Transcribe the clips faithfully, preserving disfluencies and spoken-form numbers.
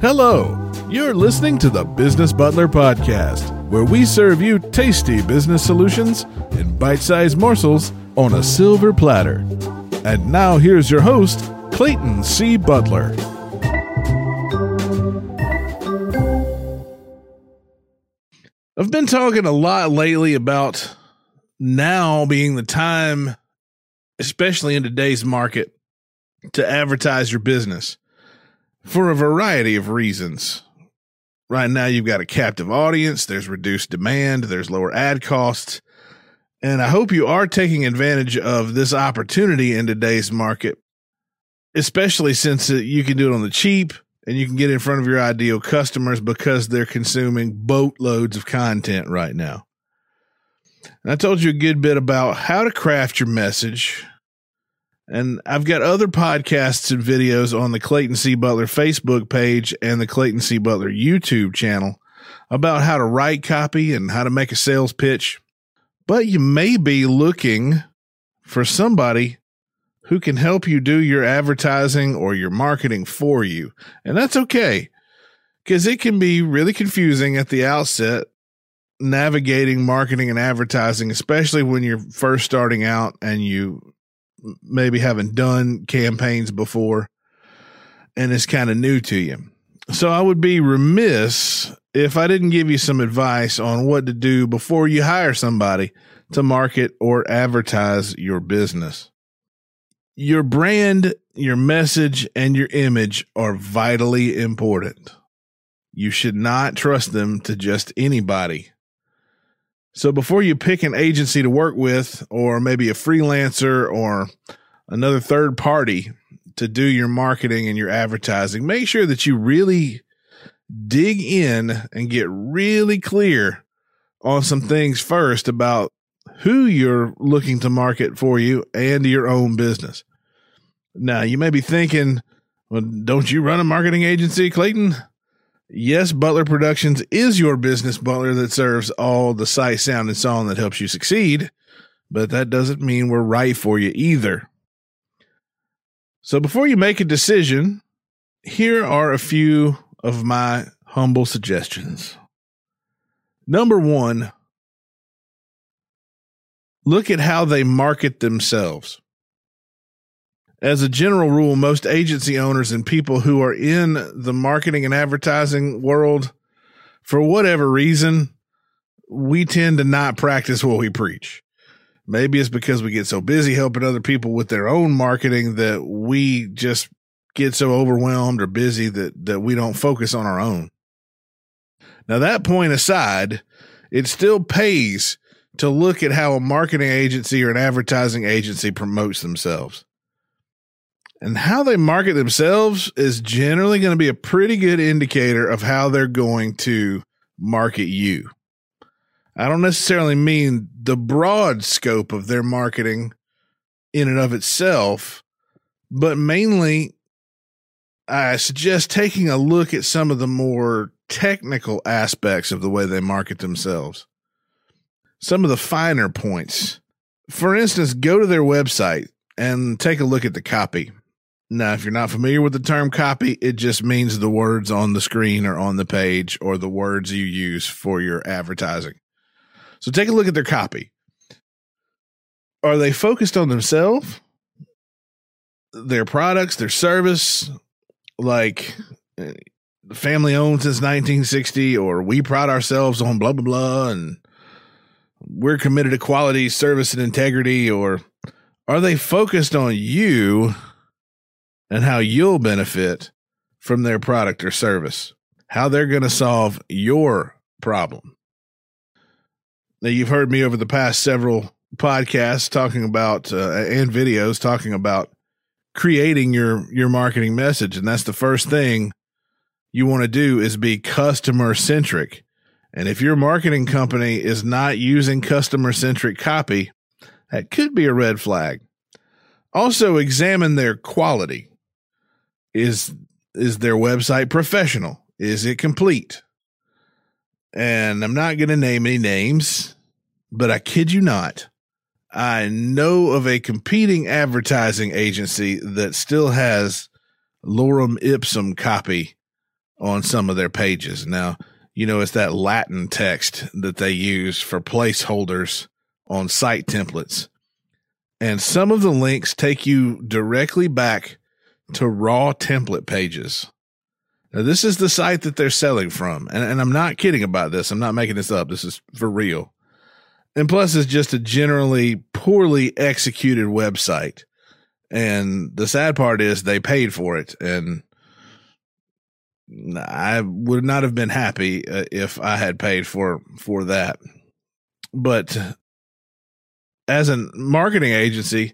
Hello, you're listening to the Business Butler Podcast, where we serve you tasty business solutions in bite-sized morsels on a silver platter. And now here's your host, Clayton C. Butler. I've been talking a lot lately about now being the time, especially in today's market, to advertise your business for a variety of reasons. Right now, you've got a captive audience, there's reduced demand, there's lower ad costs, and I hope you are taking advantage of this opportunity in today's market, especially since you can do it on the cheap and you can get in front of your ideal customers because they're consuming boatloads of content right now. And I told you a good bit about how to craft your message, and I've got other podcasts and videos on the Clayton C. Butler Facebook page and the Clayton C. Butler YouTube channel about how to write copy and how to make a sales pitch. But you may be looking for somebody who can help you do your advertising or your marketing for you. And that's okay, because it can be really confusing at the outset, navigating marketing and advertising, especially when you're first starting out and you maybe haven't done campaigns before and it's kind of new to you. So I would be remiss if I didn't give you some advice on what to do before you hire somebody to market or advertise your business. Your brand, your message, and your image are vitally important. You should not trust them to just anybody. So before you pick an agency to work with, or maybe a freelancer or another third party to do your marketing and your advertising, make sure that you really dig in and get really clear on some things first about who you're looking to market for you and your own business. Now, you may be thinking, well, don't you run a marketing agency, Clayton? Yes, Butler Productions is your business butler that serves all the sight, sound, and song that helps you succeed, but that doesn't mean we're right for you either. So before you make a decision, here are a few of my humble suggestions. Number one, look at how they market themselves. As a general rule, most agency owners and people who are in the marketing and advertising world, for whatever reason, we tend to not practice what we preach. Maybe it's because we get so busy helping other people with their own marketing that we just get so overwhelmed or busy that, that we don't focus on our own. Now, that point aside, it still pays to look at how a marketing agency or an advertising agency promotes themselves. And how they market themselves is generally going to be a pretty good indicator of how they're going to market you. I don't necessarily mean the broad scope of their marketing in and of itself, but mainly I suggest taking a look at some of the more technical aspects of the way they market themselves, some of the finer points. For instance, go to their website and take a look at the copy. Now, if you're not familiar with the term copy, it just means the words on the screen or on the page or the words you use for your advertising. So take a look at their copy. Are they focused on themselves, their products, their service, like family owned since nineteen sixty, or we pride ourselves on blah, blah, blah, and we're committed to quality, service, and integrity? Or are they focused on you and how you'll benefit from their product or service, how they're going to solve your problem? Now, you've heard me over the past several podcasts talking about, uh, and videos talking about creating your, your marketing message. And that's the first thing you want to do, is be customer centric. And if your marketing company is not using customer centric copy, that could be a red flag. Also, examine their quality. Is is their website professional? Is it complete? And I'm not going to name any names, but I kid you not, I know of a competing advertising agency that still has lorem ipsum copy on some of their pages. Now, you know, it's that Latin text that they use for placeholders on site templates. And some of the links take you directly back to raw template pages. Now, this is the site that they're selling from. And, and I'm not kidding about this. I'm not making this up. This is for real. And plus, it's just a generally poorly executed website. And the sad part is they paid for it. And I would not have been happy uh, if I had paid for, for that. But as a marketing agency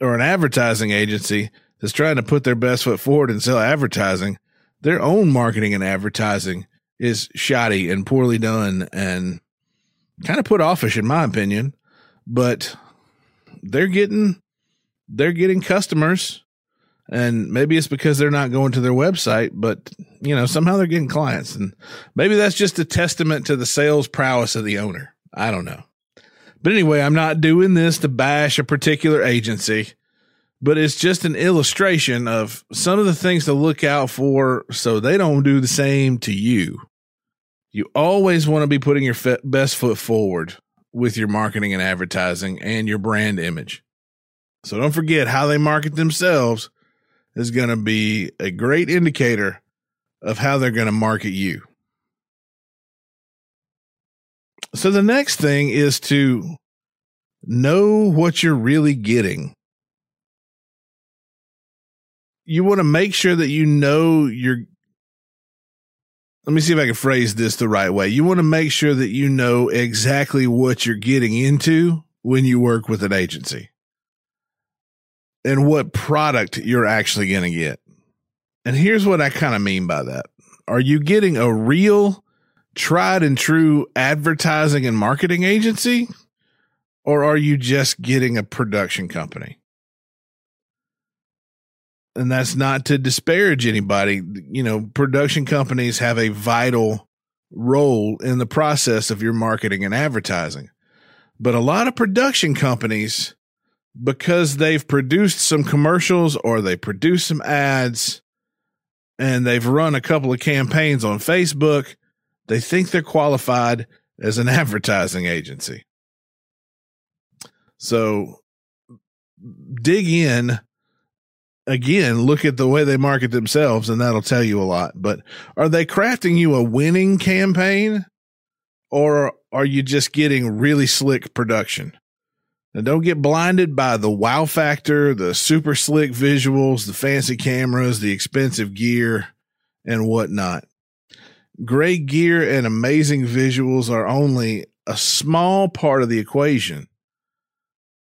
or an advertising agency that's trying to put their best foot forward and sell advertising, their own marketing and advertising is shoddy and poorly done and kind of put offish, in my opinion. But they're getting they're getting customers, and maybe it's because they're not going to their website, but you know, somehow they're getting clients, and maybe that's just a testament to the sales prowess of the owner. I don't know. But anyway, I'm not doing this to bash a particular agency, but it's just an illustration of some of the things to look out for so they don't do the same to you. You always want to be putting your fe- best foot forward with your marketing and advertising and your brand image. So don't forget, how they market themselves is going to be a great indicator of how they're going to market you. So the next thing is to know what you're really getting. You want to make sure that you know you're, let me see if I can phrase this the right way. You want to make sure that you know exactly what you're getting into when you work with an agency and what product you're actually going to get. And here's what I kind of mean by that. Are you getting a real tried and true advertising and marketing agency, or are you just getting a production company? And that's not to disparage anybody. You know, production companies have a vital role in the process of your marketing and advertising. But a lot of production companies, because they've produced some commercials or they produced some ads and they've run a couple of campaigns on Facebook, they think they're qualified as an advertising agency. So dig in. Again, look at the way they market themselves, and that'll tell you a lot. But are they crafting you a winning campaign, or are you just getting really slick production? Now, don't get blinded by the wow factor, the super slick visuals, the fancy cameras, the expensive gear, and whatnot. Great gear and amazing visuals are only a small part of the equation.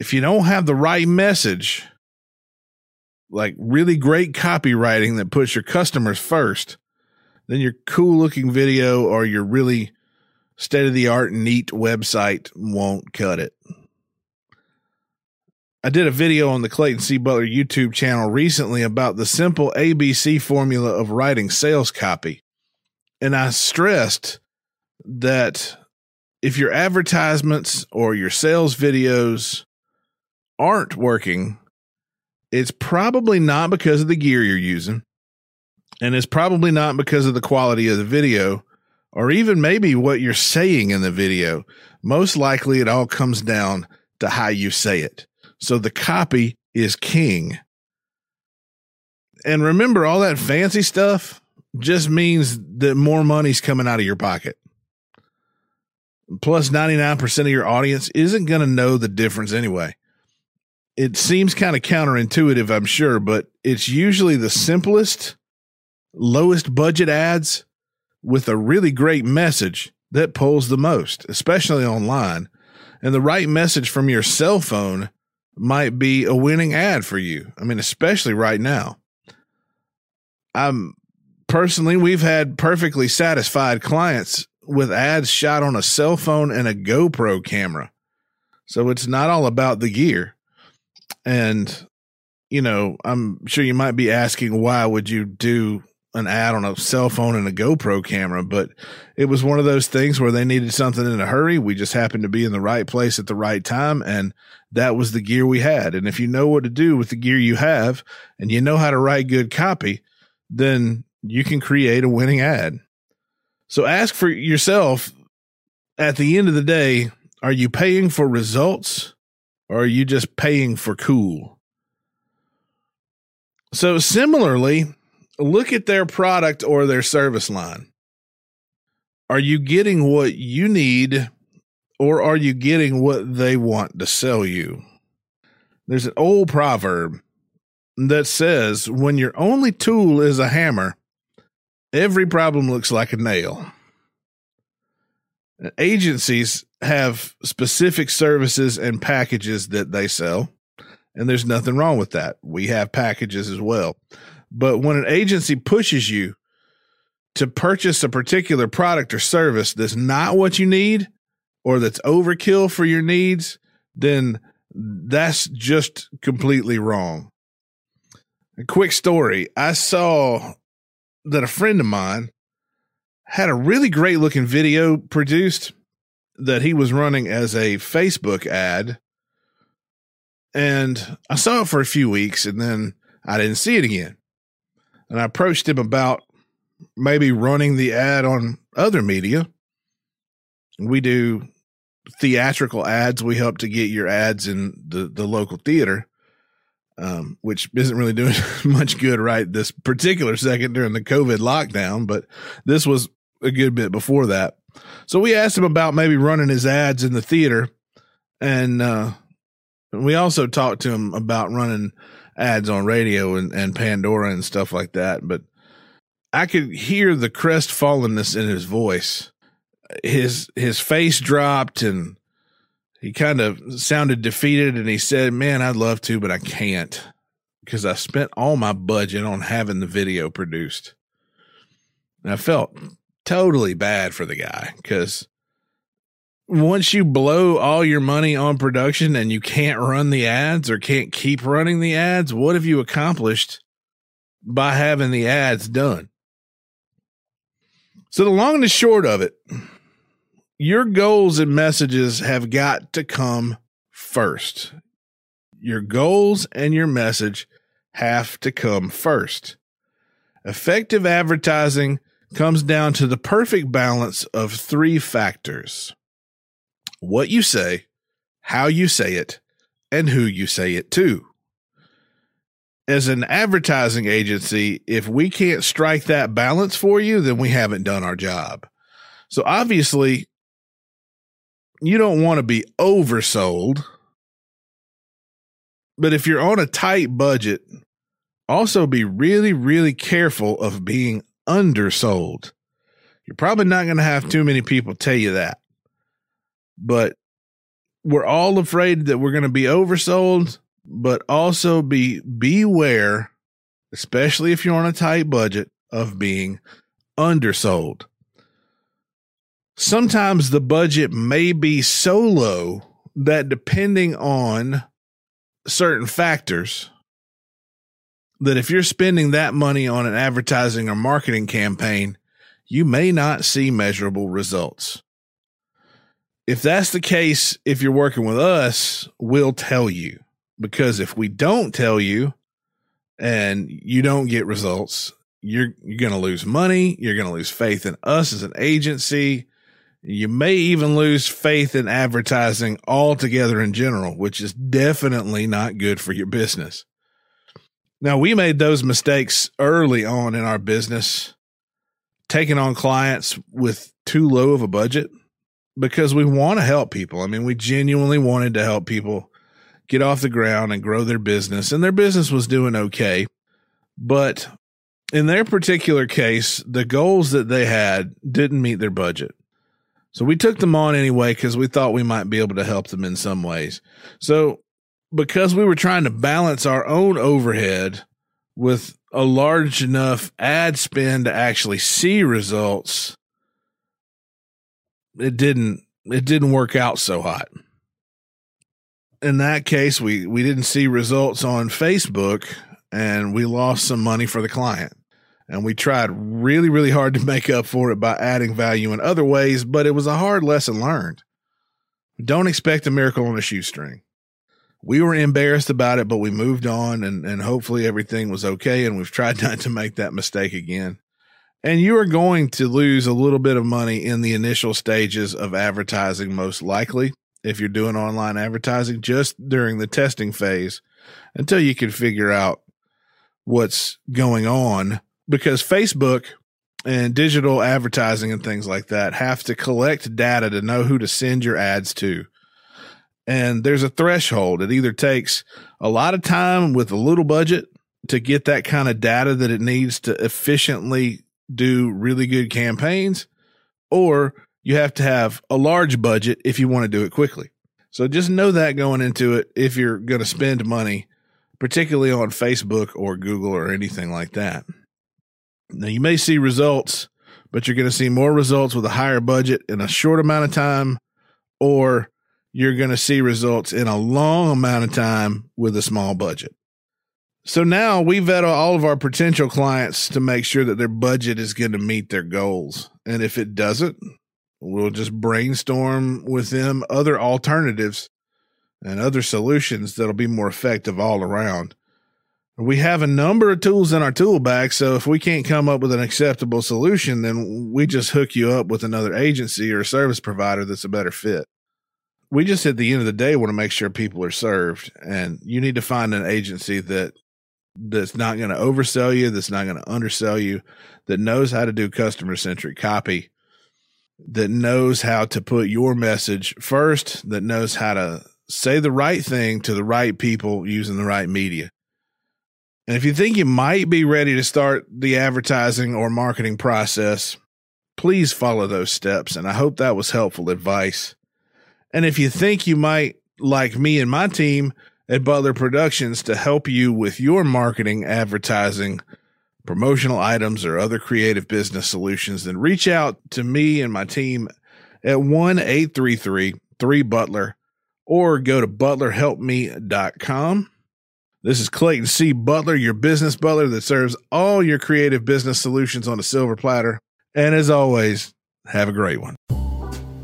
If you don't have the right message, like really great copywriting that puts your customers first, then your cool looking video or your really state of the art neat website won't cut it. I did a video on the Clayton C. Butler YouTube channel recently about the simple A B C formula of writing sales copy. And I stressed that if your advertisements or your sales videos aren't working, it's probably not because of the gear you're using, and it's probably not because of the quality of the video, or even maybe what you're saying in the video. Most likely it all comes down to how you say it. So the copy is king. And remember, all that fancy stuff just means that more money's coming out of your pocket. Plus, ninety-nine percent of your audience isn't going to know the difference anyway. It seems kind of counterintuitive, I'm sure, but it's usually the simplest, lowest budget ads with a really great message that pulls the most, especially online. And the right message from your cell phone might be a winning ad for you. I mean, especially right now. I'm personally, we've had perfectly satisfied clients with ads shot on a cell phone and a GoPro camera. So it's not all about the gear. And, you know, I'm sure you might be asking, why would you do an ad on a cell phone and a GoPro camera? But it was one of those things where they needed something in a hurry. We just happened to be in the right place at the right time. And that was the gear we had. And if you know what to do with the gear you have and you know how to write good copy, then you can create a winning ad. So ask for yourself at the end of the day, are you paying for results or are you just paying for cool? So similarly, look at their product or their service line. Are you getting what you need or are you getting what they want to sell you? There's an old proverb that says, when your only tool is a hammer, every problem looks like a nail. Agencies have specific services and packages that they sell, and there's nothing wrong with that. We have packages as well. But when an agency pushes you to purchase a particular product or service that's not what you need or that's overkill for your needs, then that's just completely wrong. A quick story. I saw that a friend of mine had a really great looking video produced that he was running as a Facebook ad. And I saw it for a few weeks and then I didn't see it again. And I approached him about maybe running the ad on other media. We do theatrical ads. We help to get your ads in the, the local theater. Um, which isn't really doing much good right this particular second during the COVID lockdown, but this was a good bit before that. So we asked him about maybe running his ads in the theater. And uh, we also talked to him about running ads on radio and, and Pandora and stuff like that. But I could hear the crestfallenness in his voice. His, his face dropped and he kind of sounded defeated and he said, man, I'd love to, but I can't because I spent all my budget on having the video produced. And I felt totally bad for the guy because once you blow all your money on production and you can't run the ads or can't keep running the ads, what have you accomplished by having the ads done? So the long and the short of it, your goals and messages have got to come first. Your goals and your message have to come first. Effective advertising comes down to the perfect balance of three factors: what you say, how you say it, and who you say it to. As an advertising agency, if we can't strike that balance for you, then we haven't done our job. So obviously, you don't want to be oversold, but if you're on a tight budget, also be really, really careful of being undersold. You're probably not going to have too many people tell you that, but we're all afraid that we're going to be oversold, but also be beware, especially if you're on a tight budget, of being undersold. Sometimes the budget may be so low that depending on certain factors, that if you're spending that money on an advertising or marketing campaign, you may not see measurable results. If that's the case, if you're working with us, we'll tell you, because if we don't tell you and you don't get results, you're, you're going to lose money. You're going to lose faith in us as an agency. You may even lose faith in advertising altogether in general, which is definitely not good for your business. Now, we made those mistakes early on in our business, taking on clients with too low of a budget because we want to help people. I mean, we genuinely wanted to help people get off the ground and grow their business, and their business was doing okay. But in their particular case, the goals that they had didn't meet their budget. So we took them on anyway because we thought we might be able to help them in some ways. So because we were trying to balance our own overhead with a large enough ad spend to actually see results, it didn't it didn't work out so hot. In that case, we, we didn't see results on Facebook and we lost some money for the client. And we tried really, really hard to make up for it by adding value in other ways, but it was a hard lesson learned. Don't expect a miracle on a shoestring. We were embarrassed about it, but we moved on and, and hopefully everything was okay. And we've tried not to make that mistake again. And you are going to lose a little bit of money in the initial stages of advertising, most likely, if you're doing online advertising, just during the testing phase until you can figure out what's going on, because Facebook and digital advertising and things like that have to collect data to know who to send your ads to. And there's a threshold. It either takes a lot of time with a little budget to get that kind of data that it needs to efficiently do really good campaigns, or you have to have a large budget if you want to do it quickly. So just know that going into it, if you're going to spend money, particularly on Facebook or Google or anything like that. Now, you may see results, but you're going to see more results with a higher budget in a short amount of time, or you're going to see results in a long amount of time with a small budget. So now we vet all of our potential clients to make sure that their budget is going to meet their goals. And if it doesn't, we'll just brainstorm with them other alternatives and other solutions that'll be more effective all around. We have a number of tools in our tool bag, so if we can't come up with an acceptable solution, then we just hook you up with another agency or service provider that's a better fit. We just, at the end of the day, want to make sure people are served, and you need to find an agency that that's not going to oversell you, that's not going to undersell you, that knows how to do customer-centric copy, that knows how to put your message first, that knows how to say the right thing to the right people using the right media. And if you think you might be ready to start the advertising or marketing process, please follow those steps. And I hope that was helpful advice. And if you think you might like me and my team at Butler Productions to help you with your marketing, advertising, promotional items, or other creative business solutions, then reach out to me and my team at one eight three three three Butler or go to butler help me dot com. This is Clayton C. Butler, your business butler that serves all your creative business solutions on a silver platter. And as always, have a great one.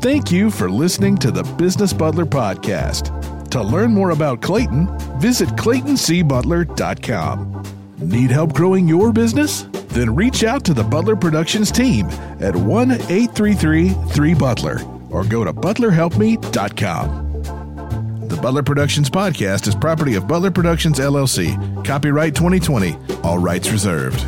Thank you for listening to the Business Butler Podcast. To learn more about Clayton, visit clayton c butler dot com. Need help growing your business? Then reach out to the Butler Productions team at one eight three three three Butler or go to butler help me dot com. The Butler Productions Podcast is property of Butler Productions, L L C. Copyright twenty twenty. All rights reserved.